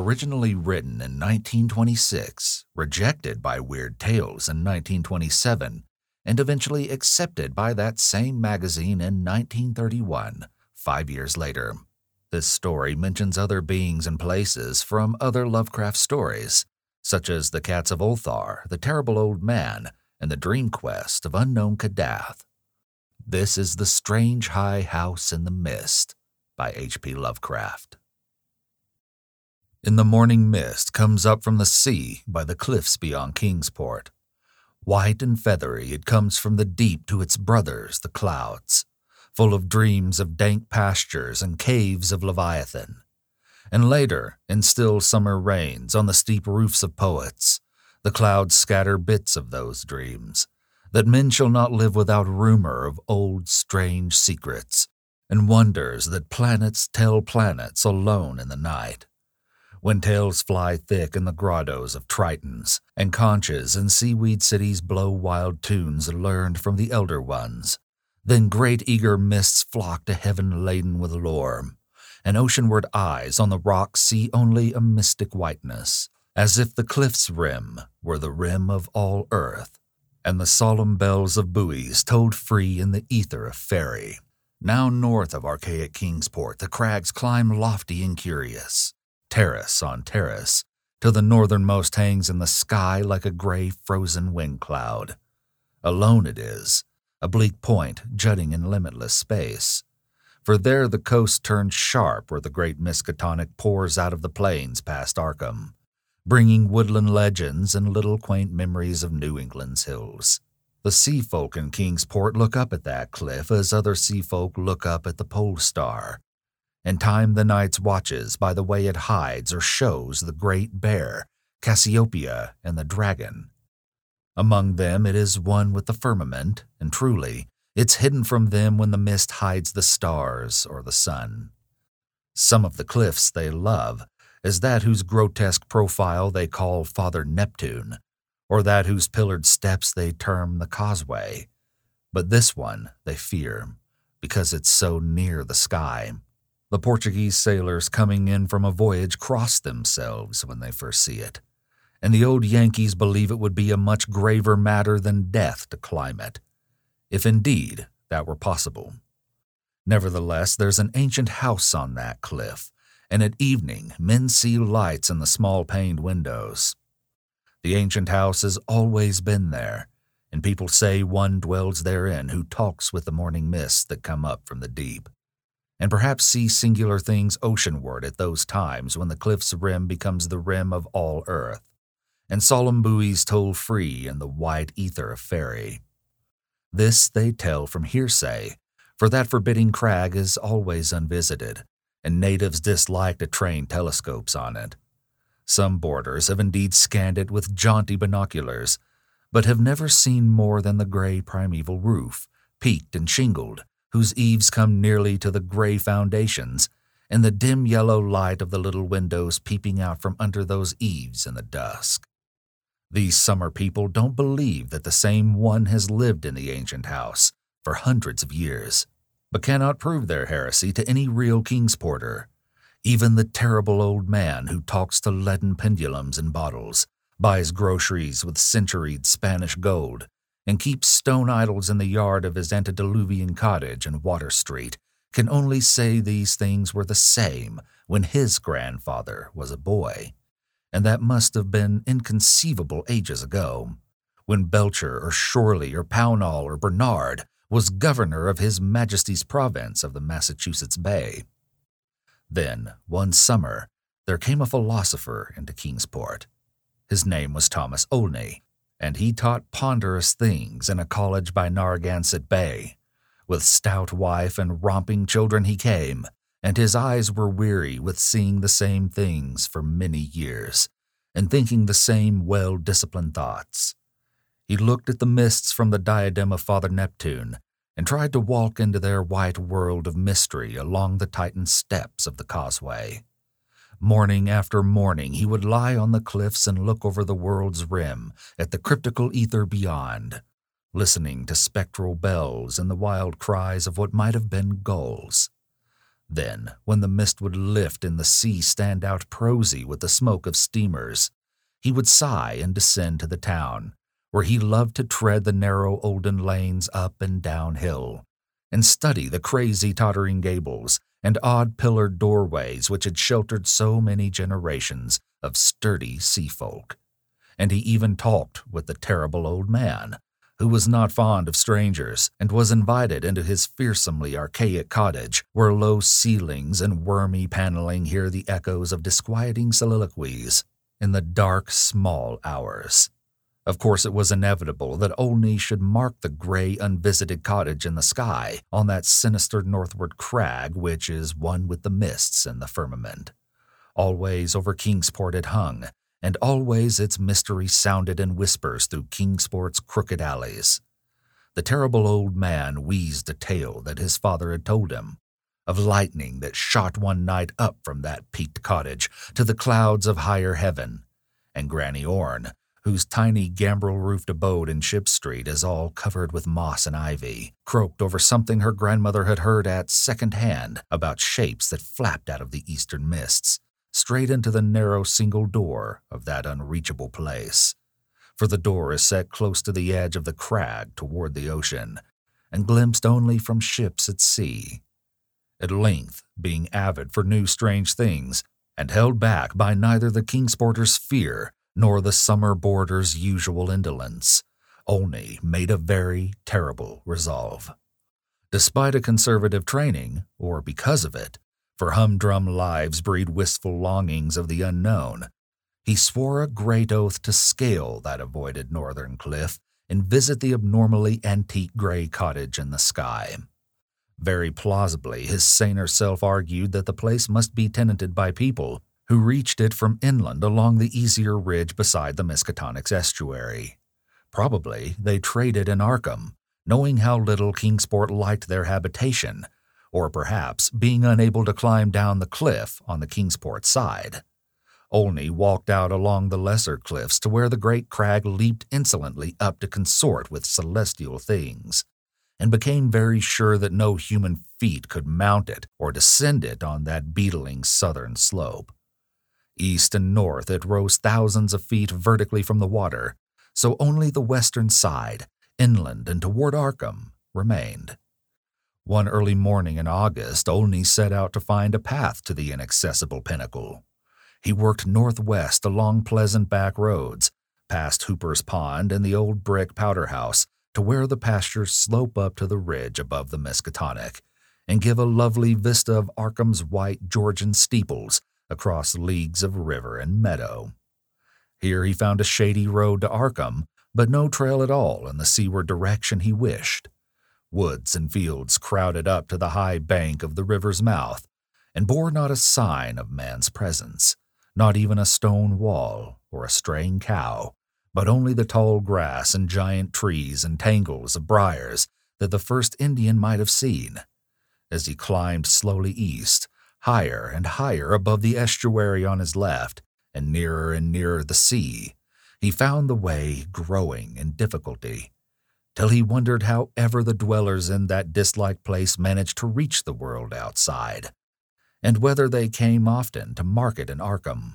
originally written in 1926, rejected by Weird Tales in 1927, and eventually accepted by that same magazine in 1931, 5 years later. This story mentions other beings and places from other Lovecraft stories, such as The Cats of Ulthar, The Terrible Old Man, and The Dream Quest of Unknown Kadath. This is The Strange High House in the Mist by H.P. Lovecraft. In the morning, mist comes up from the sea by the cliffs beyond Kingsport. White and feathery, it comes from the deep to its brothers, the clouds, full of dreams of dank pastures and caves of Leviathan. And later, in still summer rains on the steep roofs of poets, the clouds scatter bits of those dreams, that men shall not live without rumor of old strange secrets, and wonders that planets tell planets alone in the night. When tales fly thick in the grottos of Tritons, and conches in seaweed cities blow wild tunes learned from the Elder Ones, then great eager mists flock to heaven laden with lore, and oceanward eyes on the rocks see only a mystic whiteness, as if the cliff's rim were the rim of all earth, and the solemn bells of buoys tolled free in the ether of fairy. Now north of archaic Kingsport, the crags climb lofty and curious, terrace on terrace, till the northernmost hangs in the sky like a gray frozen wind cloud. Alone it is, a bleak point jutting in limitless space. For there the coast turns sharp where the great Miskatonic pours out of the plains past Arkham, bringing woodland legends and little quaint memories of New England's hills. The sea folk in Kingsport look up at that cliff as other sea folk look up at the pole star, and time the night's watches by the way it hides or shows the great bear, Cassiopeia, and the dragon. Among them it is one with the firmament, and truly, it's hidden from them when the mist hides the stars or the sun. Some of the cliffs they love is that whose grotesque profile they call Father Neptune, or that whose pillared steps they term the Causeway. But this one they fear, because it's so near the sky. The Portuguese sailors coming in from a voyage cross themselves when they first see it, and the old Yankees believe it would be a much graver matter than death to climb it, if indeed that were possible. Nevertheless, there's an ancient house on that cliff, and at evening men see lights in the small paned windows. The ancient house has always been there, and people say one dwells therein who talks with the morning mists that come up from the deep, and perhaps see singular things oceanward at those times when the cliff's rim becomes the rim of all earth, and solemn buoys toll free in the wide ether of fairy. This they tell from hearsay, for that forbidding crag is always unvisited, and natives dislike to train telescopes on it. Some boarders have indeed scanned it with jaunty binoculars, but have never seen more than the gray primeval roof, peaked and shingled, whose eaves come nearly to the gray foundations, and the dim yellow light of the little windows peeping out from under those eaves in the dusk. These summer people don't believe that the same one has lived in the ancient house for hundreds of years, but cannot prove their heresy to any real Kingsporter. Even the terrible old man who talks to leaden pendulums and bottles, buys groceries with centuried Spanish gold, and keeps stone idols in the yard of his antediluvian cottage in Water Street, can only say these things were the same when his grandfather was a boy, and that must have been inconceivable ages ago, when Belcher or Shorely or Pownall or Bernard was governor of His Majesty's province of the Massachusetts Bay. Then, one summer, there came a philosopher into Kingsport. His name was Thomas Olney, and he taught ponderous things in a college by Narragansett Bay. With stout wife and romping children he came, and his eyes were weary with seeing the same things for many years, and thinking the same well-disciplined thoughts. He looked at the mists from the diadem of Father Neptune, and tried to walk into their white world of mystery along the Titan steps of the Causeway. Morning after morning, he would lie on the cliffs and look over the world's rim at the cryptical ether beyond, listening to spectral bells and the wild cries of what might have been gulls. then, when the mist would lift and the sea stand out prosy with the smoke of steamers, he would sigh and descend to the town, where he loved to tread the narrow olden lanes up and down hill, and study the crazy tottering gables and odd pillared doorways which had sheltered so many generations of sturdy sea folk. And he even talked with the terrible old man, who was not fond of strangers and was invited into his fearsomely archaic cottage, where low ceilings and wormy paneling hear the echoes of disquieting soliloquies in the dark, small hours. Of course, it was inevitable that Olney should mark the gray, unvisited cottage in the sky on that sinister northward crag which is one with the mists and the firmament. Always over Kingsport it hung, and always its mystery sounded in whispers through Kingsport's crooked alleys. The terrible old man wheezed a tale that his father had told him, of lightning that shot one night up from that peaked cottage to the clouds of higher heaven, and Granny Orne, whose tiny gambrel-roofed abode in Ship Street is all covered with moss and ivy, croaked over something her grandmother had heard at second hand about shapes that flapped out of the eastern mists, straight into the narrow single door of that unreachable place. For the door is set close to the edge of the crag toward the ocean, and glimpsed only from ships at sea. At length, being avid for new strange things, and held back by neither the Kingsporter's fear nor the summer boarder's usual indolence, Olney made a very terrible resolve. Despite a conservative training, or because of it, for humdrum lives breed wistful longings of the unknown, he swore a great oath to scale that avoided northern cliff and visit the abnormally antique gray cottage in the sky. Very plausibly, his saner self argued that the place must be tenanted by people who reached it from inland along the easier ridge beside the Miskatonic's estuary. Probably they traded in Arkham, knowing how little Kingsport liked their habitation, or perhaps being unable to climb down the cliff on the Kingsport side. Olney walked out along the lesser cliffs to where the great crag leaped insolently up to consort with celestial things, and became very sure that no human feet could mount it or descend it on that beetling southern slope. East and north it rose thousands of feet vertically from the water, so only the western side, inland and toward Arkham, remained. One early morning in August, Olney set out to find a path to the inaccessible pinnacle. He worked northwest along pleasant back roads, past Hooper's Pond and the old brick powder house, to where the pastures slope up to the ridge above the Miskatonic, and give a lovely vista of Arkham's white Georgian steeples across leagues of river and meadow. Here he found a shady road to Arkham, but no trail at all in the seaward direction he wished. Woods and fields crowded up to the high bank of the river's mouth, and bore not a sign of man's presence, not even a stone wall or a straying cow, but only the tall grass and giant trees and tangles of briars that the first Indian might have seen. As he climbed slowly east, higher and higher above the estuary on his left, and nearer the sea, he found the way growing in difficulty, till he wondered how ever the dwellers in that disliked place managed to reach the world outside, and whether they came often to market in Arkham.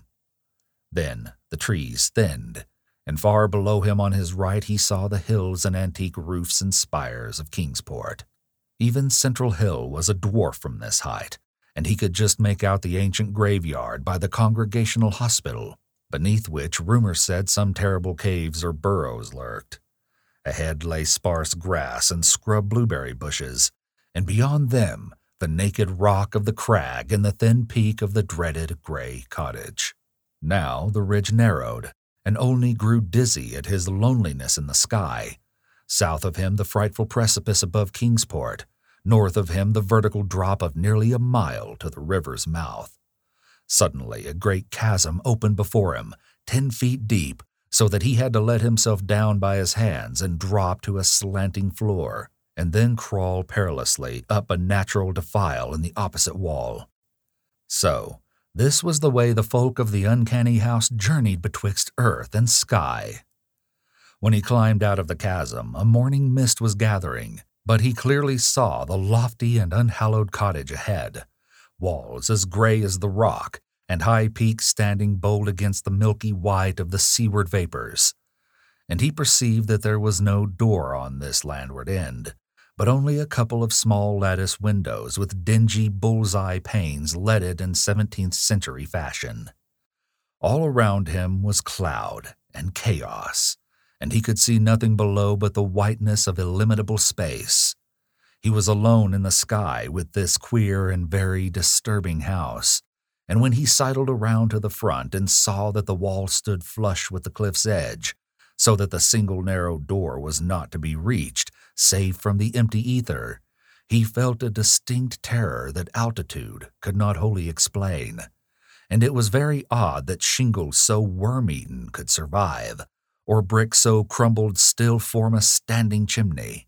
Then the trees thinned, and far below him on his right he saw the hills and antique roofs and spires of Kingsport. Even Central Hill was a dwarf from this height, and he could just make out the ancient graveyard by the Congregational Hospital, beneath which rumor said some terrible caves or burrows lurked. Ahead lay sparse grass and scrub blueberry bushes, and beyond them the naked rock of the crag and the thin peak of the dreaded gray cottage. Now the ridge narrowed, and Olney grew dizzy at his loneliness in the sky. South of him the frightful precipice above Kingsport, north of him the vertical drop of nearly a mile to the river's mouth. Suddenly a great chasm opened before him, 10 feet deep, so that he had to let himself down by his hands and drop to a slanting floor, and then crawl perilously up a natural defile in the opposite wall. So, this was the way the folk of the uncanny house journeyed betwixt earth and sky. When he climbed out of the chasm, a morning mist was gathering, but he clearly saw the lofty and unhallowed cottage ahead, walls as gray as the rock, and high peaks standing bold against the milky white of the seaward vapors. And he perceived that there was no door on this landward end, but only a couple of small lattice windows with dingy bullseye panes leaded in 17th-century fashion. All around him was cloud and chaos, and he could see nothing below but the whiteness of illimitable space. He was alone in the sky with this queer and very disturbing house, and when he sidled around to the front and saw that the wall stood flush with the cliff's edge, so that the single narrow door was not to be reached save from the empty ether, he felt a distinct terror that altitude could not wholly explain, and it was very odd that shingles so worm-eaten could survive, or brick so crumbled still form a standing chimney.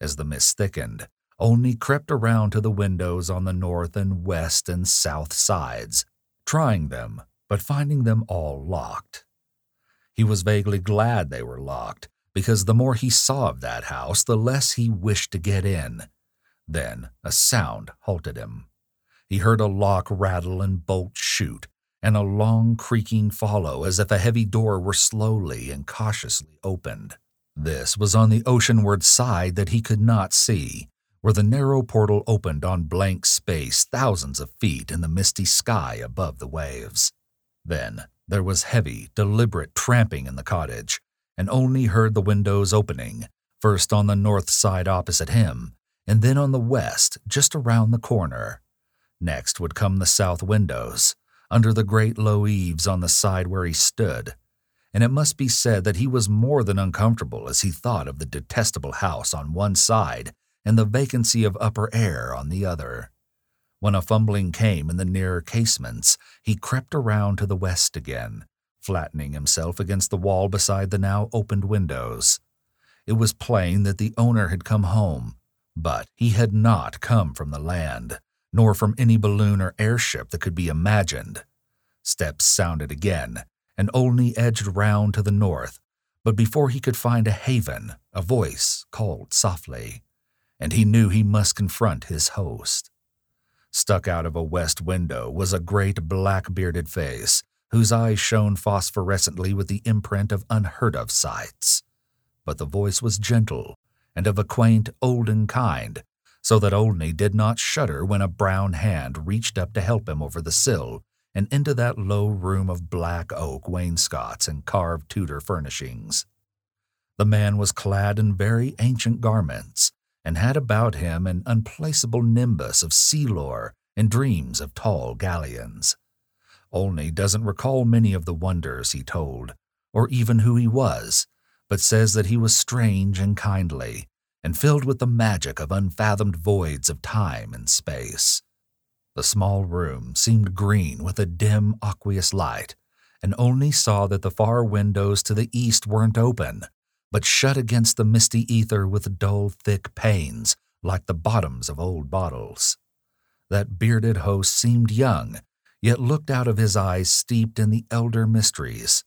As the mist thickened, Olney crept around to the windows on the north and west and south sides, trying them, but finding them all locked. He was vaguely glad they were locked, because the more he saw of that house, the less he wished to get in. Then a sound halted him. He heard a lock rattle and bolt shoot, and a long creaking follow as if a heavy door were slowly and cautiously opened. This was on the oceanward side that he could not see, where the narrow portal opened on blank space thousands of feet in the misty sky above the waves. Then there was heavy, deliberate tramping in the cottage, and Olney heard the windows opening, first on the north side opposite him, and then on the west, just around the corner. Next would come the south windows, under the great low eaves on the side where he stood, and it must be said that he was more than uncomfortable as he thought of the detestable house on one side and the vacancy of upper air on the other. When a fumbling came in the nearer casements, he crept around to the west again, flattening himself against the wall beside the now opened windows. It was plain that the owner had come home, but he had not come from the land, nor from any balloon or airship that could be imagined. Steps sounded again, and Olney edged round to the north, but before he could find a haven, a voice called softly, and he knew he must confront his host. Stuck out of a west window was a great black-bearded face, whose eyes shone phosphorescently with the imprint of unheard-of sights. But the voice was gentle, and of a quaint, olden kind, so that Olney did not shudder when a brown hand reached up to help him over the sill and into that low room of black oak wainscots and carved Tudor furnishings. The man was clad in very ancient garments, and had about him an unplaceable nimbus of sea lore and dreams of tall galleons. Olney doesn't recall many of the wonders he told, or even who he was, but says that he was strange and kindly, and filled with the magic of unfathomed voids of time and space. The small room seemed green with a dim aqueous light, and Olney saw that the far windows to the east weren't open, but shut against the misty ether with dull, thick panes, like the bottoms of old bottles. That bearded host seemed young, yet looked out of his eyes steeped in the elder mysteries,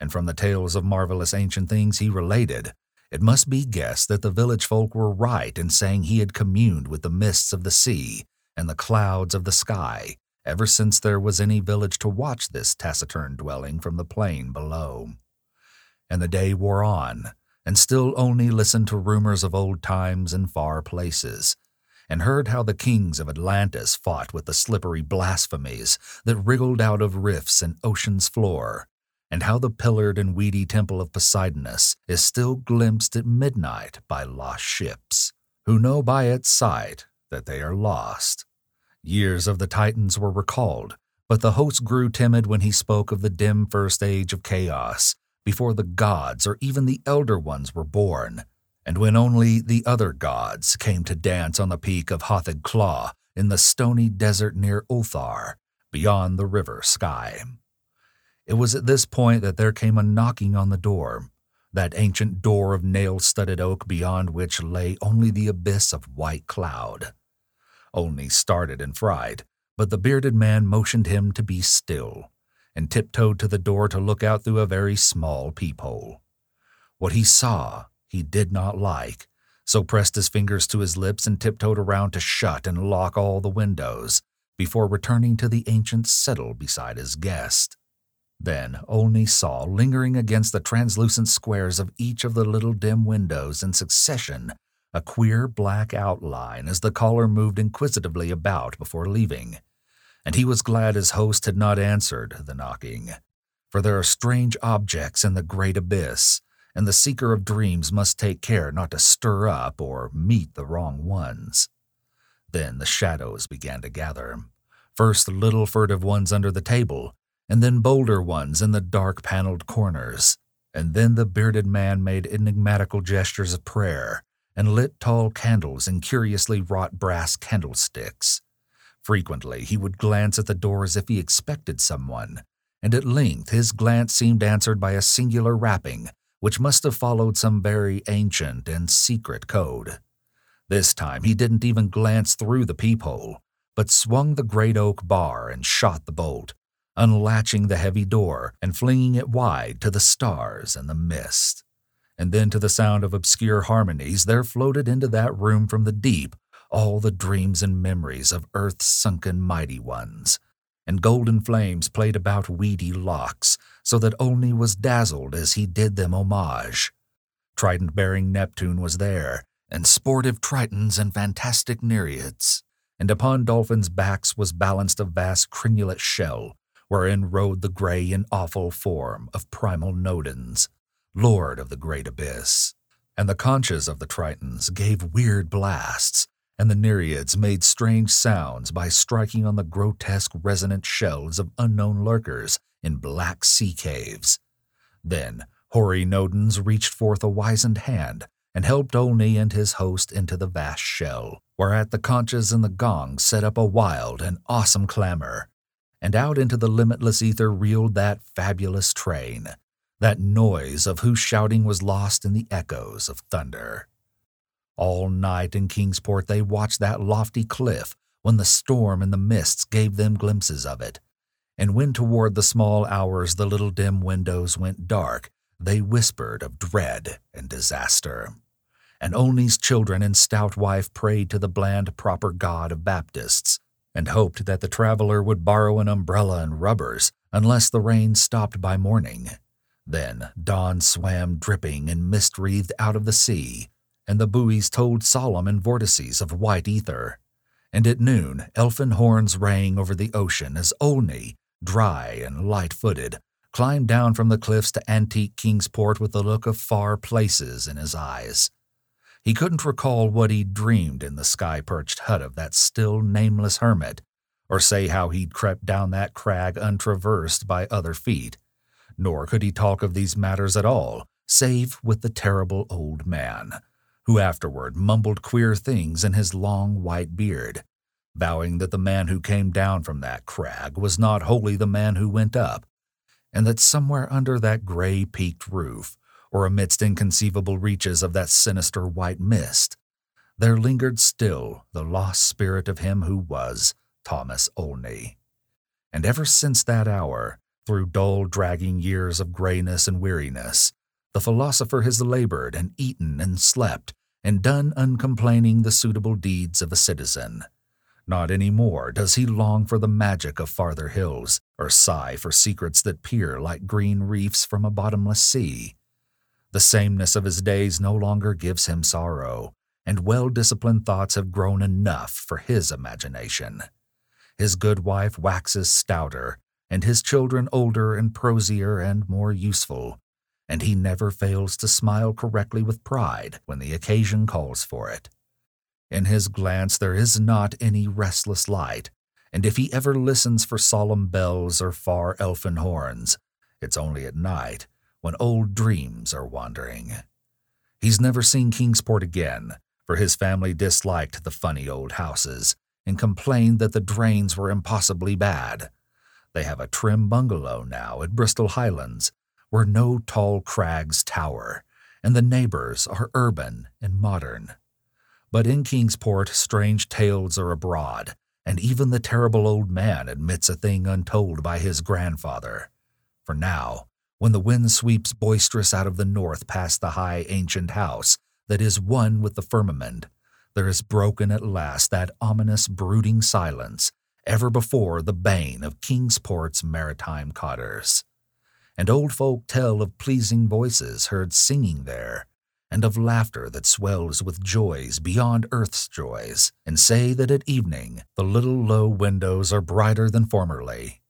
and from the tales of marvelous ancient things he related, it must be guessed that the village folk were right in saying he had communed with the mists of the sea and the clouds of the sky ever since there was any village to watch this taciturn dwelling from the plain below. And the day wore on, and still Olney listened to rumors of old times and far places, and heard how the kings of Atlantis fought with the slippery blasphemies that wriggled out of rifts in ocean's floor, and how the pillared and weedy temple of Poseidonus is still glimpsed at midnight by lost ships, who know by its sight that they are lost. Years of the Titans were recalled, but the host grew timid when he spoke of the dim first age of chaos, before the gods or even the Elder Ones were born, and when only the other gods came to dance on the peak of Hothid Claw in the stony desert near Ulthar, beyond the river Skye. It was at this point that there came a knocking on the door, that ancient door of nail-studded oak beyond which lay only the abyss of white cloud. Olney started in fright, but the bearded man motioned him to be still, and tiptoed to the door to look out through a very small peephole. What he saw he did not like, so pressed his fingers to his lips and tiptoed around to shut and lock all the windows, before returning to the ancient settle beside his guest. Then Olney saw, lingering against the translucent squares of each of the little dim windows in succession, a queer black outline as the caller moved inquisitively about before leaving. And he was glad his host had not answered the knocking, for there are strange objects in the great abyss, and the seeker of dreams must take care not to stir up or meet the wrong ones. Then the shadows began to gather, first little furtive ones under the table, and then bolder ones in the dark paneled corners, and then the bearded man made enigmatical gestures of prayer, and lit tall candles in curiously wrought brass candlesticks. Frequently he would glance at the door as if he expected someone, and at length his glance seemed answered by a singular rapping, which must have followed some very ancient and secret code. This time he didn't even glance through the peephole, but swung the great oak bar and shot the bolt, unlatching the heavy door and flinging it wide to the stars and the mist. And then to the sound of obscure harmonies there floated into that room from the deep all the dreams and memories of Earth's sunken mighty ones, and golden flames played about weedy locks, so that Olney was dazzled as he did them homage. Trident-bearing Neptune was there, and sportive Tritons and fantastic Nereids, and upon dolphins' backs was balanced a vast crinulate shell, wherein rode the grey and awful form of primal Nodens, lord of the great abyss. And the conches of the Tritons gave weird blasts, and the Nereids made strange sounds by striking on the grotesque resonant shells of unknown lurkers in black sea caves. Then hoary Nodens reached forth a wizened hand and helped Olney and his host into the vast shell, whereat the conches and the gongs set up a wild and awesome clamor, and out into the limitless ether reeled that fabulous train, that noise of whose shouting was lost in the echoes of thunder. All night in Kingsport they watched that lofty cliff when the storm and the mists gave them glimpses of it, and when toward the small hours the little dim windows went dark, they whispered of dread and disaster. And Olney's children and stout wife prayed to the bland proper God of Baptists, and hoped that the traveler would borrow an umbrella and rubbers unless the rain stopped by morning. Then dawn swam dripping and mist-wreathed out of the sea, and the buoys told solemn in vortices of white ether. And at noon, elfin horns rang over the ocean as Olney, dry and light-footed, climbed down from the cliffs to antique Kingsport with the look of far places in his eyes. He couldn't recall what he'd dreamed in the sky-perched hut of that still nameless hermit, or say how he'd crept down that crag untraversed by other feet, nor could he talk of these matters at all, save with the terrible old man, who afterward mumbled queer things in his long white beard, vowing that the man who came down from that crag was not wholly the man who went up, and that somewhere under that gray-peaked roof, or amidst inconceivable reaches of that sinister white mist, there lingered still the lost spirit of him who was Thomas Olney. And ever since that hour, through dull, dragging years of grayness and weariness, the philosopher has labored and eaten and slept and done uncomplaining the suitable deeds of a citizen. Not any more does he long for the magic of farther hills or sigh for secrets that peer like green reefs from a bottomless sea. The sameness of his days no longer gives him sorrow, and well-disciplined thoughts have grown enough for his imagination. His good wife waxes stouter, and his children older and prosier and more useful, and he never fails to smile correctly with pride when the occasion calls for it. In his glance there is not any restless light, and if he ever listens for solemn bells or far elfin horns, it's only at night, when old dreams are wandering. He's never seen Kingsport again, for his family disliked the funny old houses, and complained that the drains were impossibly bad. They have a trim bungalow now at Bristol Highlands, where no tall crags tower, and the neighbors are urban and modern. But in Kingsport, strange tales are abroad, and even the terrible old man admits a thing untold by his grandfather. For now, when the wind sweeps boisterous out of the north past the high ancient house that is one with the firmament, there is broken at last that ominous brooding silence, ever before the bane of Kingsport's maritime cotters. And old folk tell of pleasing voices heard singing there, and of laughter that swells with joys beyond earth's joys, and say that at evening the little low windows are brighter than formerly.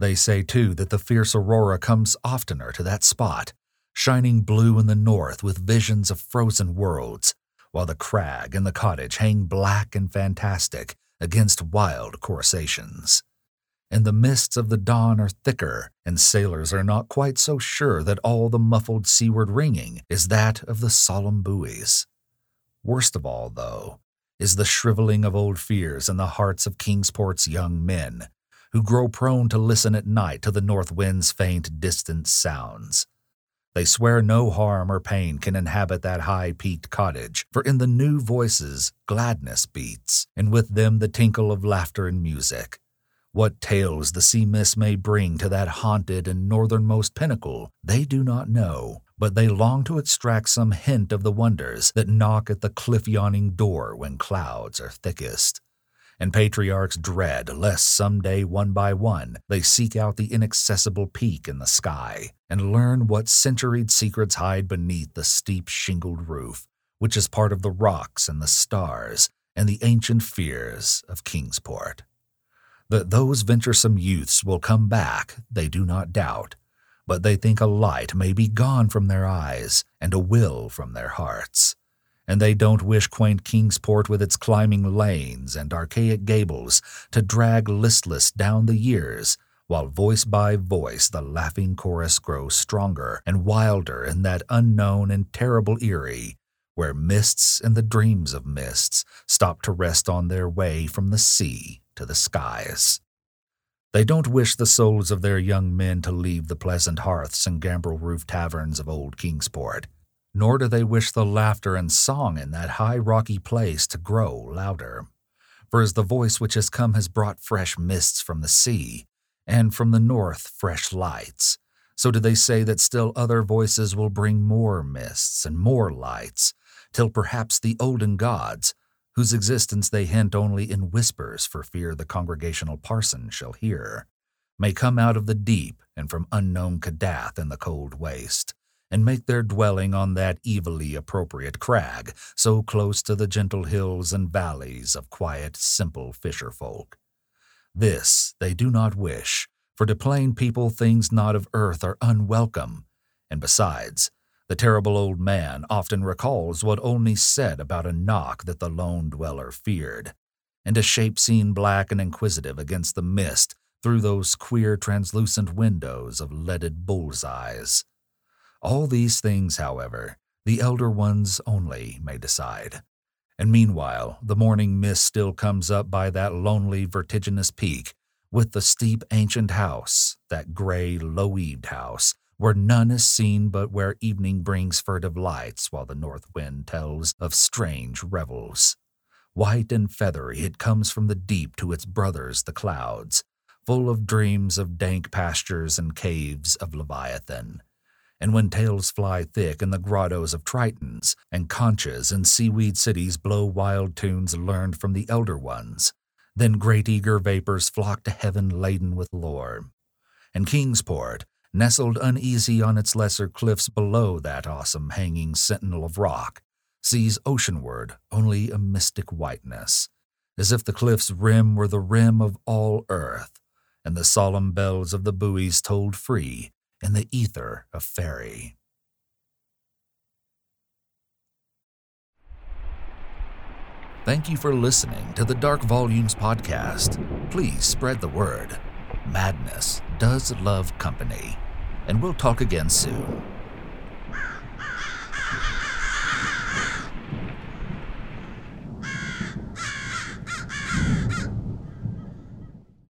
They say, too, that the fierce aurora comes oftener to that spot, shining blue in the north with visions of frozen worlds, while the crag and the cottage hang black and fantastic against wild coruscations. And the mists of the dawn are thicker, and sailors are not quite so sure that all the muffled seaward ringing is that of the solemn buoys. Worst of all, though, is the shriveling of old fears in the hearts of Kingsport's young men, who grow prone to listen at night to the north wind's faint, distant sounds. They swear no harm or pain can inhabit that high-peaked cottage, for in the new voices gladness beats, and with them the tinkle of laughter and music. What tales the sea mist may bring to that haunted and northernmost pinnacle, they do not know, but they long to extract some hint of the wonders that knock at the cliff-yawning door when clouds are thickest. And patriarchs dread lest someday, one by one, they seek out the inaccessible peak in the sky and learn what centuried secrets hide beneath the steep shingled roof, which is part of the rocks and the stars and the ancient fears of Kingsport. That those venturesome youths will come back, they do not doubt, but they think a light may be gone from their eyes and a will from their hearts. And they don't wish quaint Kingsport with its climbing lanes and archaic gables to drag listless down the years, while voice by voice the laughing chorus grows stronger and wilder in that unknown and terrible Eyrie, where mists and the dreams of mists stop to rest on their way from the sea to the skies. They don't wish the souls of their young men to leave the pleasant hearths and gambrel-roofed taverns of old Kingsport, nor do they wish the laughter and song in that high rocky place to grow louder. For as the voice which has come has brought fresh mists from the sea, and from the north fresh lights, so do they say that still other voices will bring more mists and more lights, till perhaps the olden gods, whose existence they hint only in whispers for fear the congregational parson shall hear, may come out of the deep and from unknown Kadath in the cold waste, and make their dwelling on that evilly appropriate crag so close to the gentle hills and valleys of quiet, simple fisher folk. This they do not wish, for to plain people things not of earth are unwelcome, and besides, the terrible old man often recalls what Olney said about a knock that the lone dweller feared, and a shape seen black and inquisitive against the mist through those queer translucent windows of leaded bullseyes. All these things, however, the Elder Ones only may decide. And meanwhile, the morning mist still comes up by that lonely, vertiginous peak, with the steep ancient house, that gray, low-eaved house, where none is seen but where evening brings furtive lights while the north wind tells of strange revels. White and feathery it comes from the deep to its brothers the clouds, full of dreams of dank pastures and caves of Leviathan. And when tales fly thick in the grottos of Tritons, and conches in seaweed cities blow wild tunes learned from the Elder Ones, then great eager vapors flock to heaven laden with lore. And Kingsport, nestled uneasy on its lesser cliffs below that awesome hanging sentinel of rock, sees oceanward only a mystic whiteness, as if the cliff's rim were the rim of all earth, and the solemn bells of the buoys tolled free in the ether of fairy. Thank you for listening to the Dark Volumes podcast. Please spread the word. Madness does love company, and we'll talk again soon.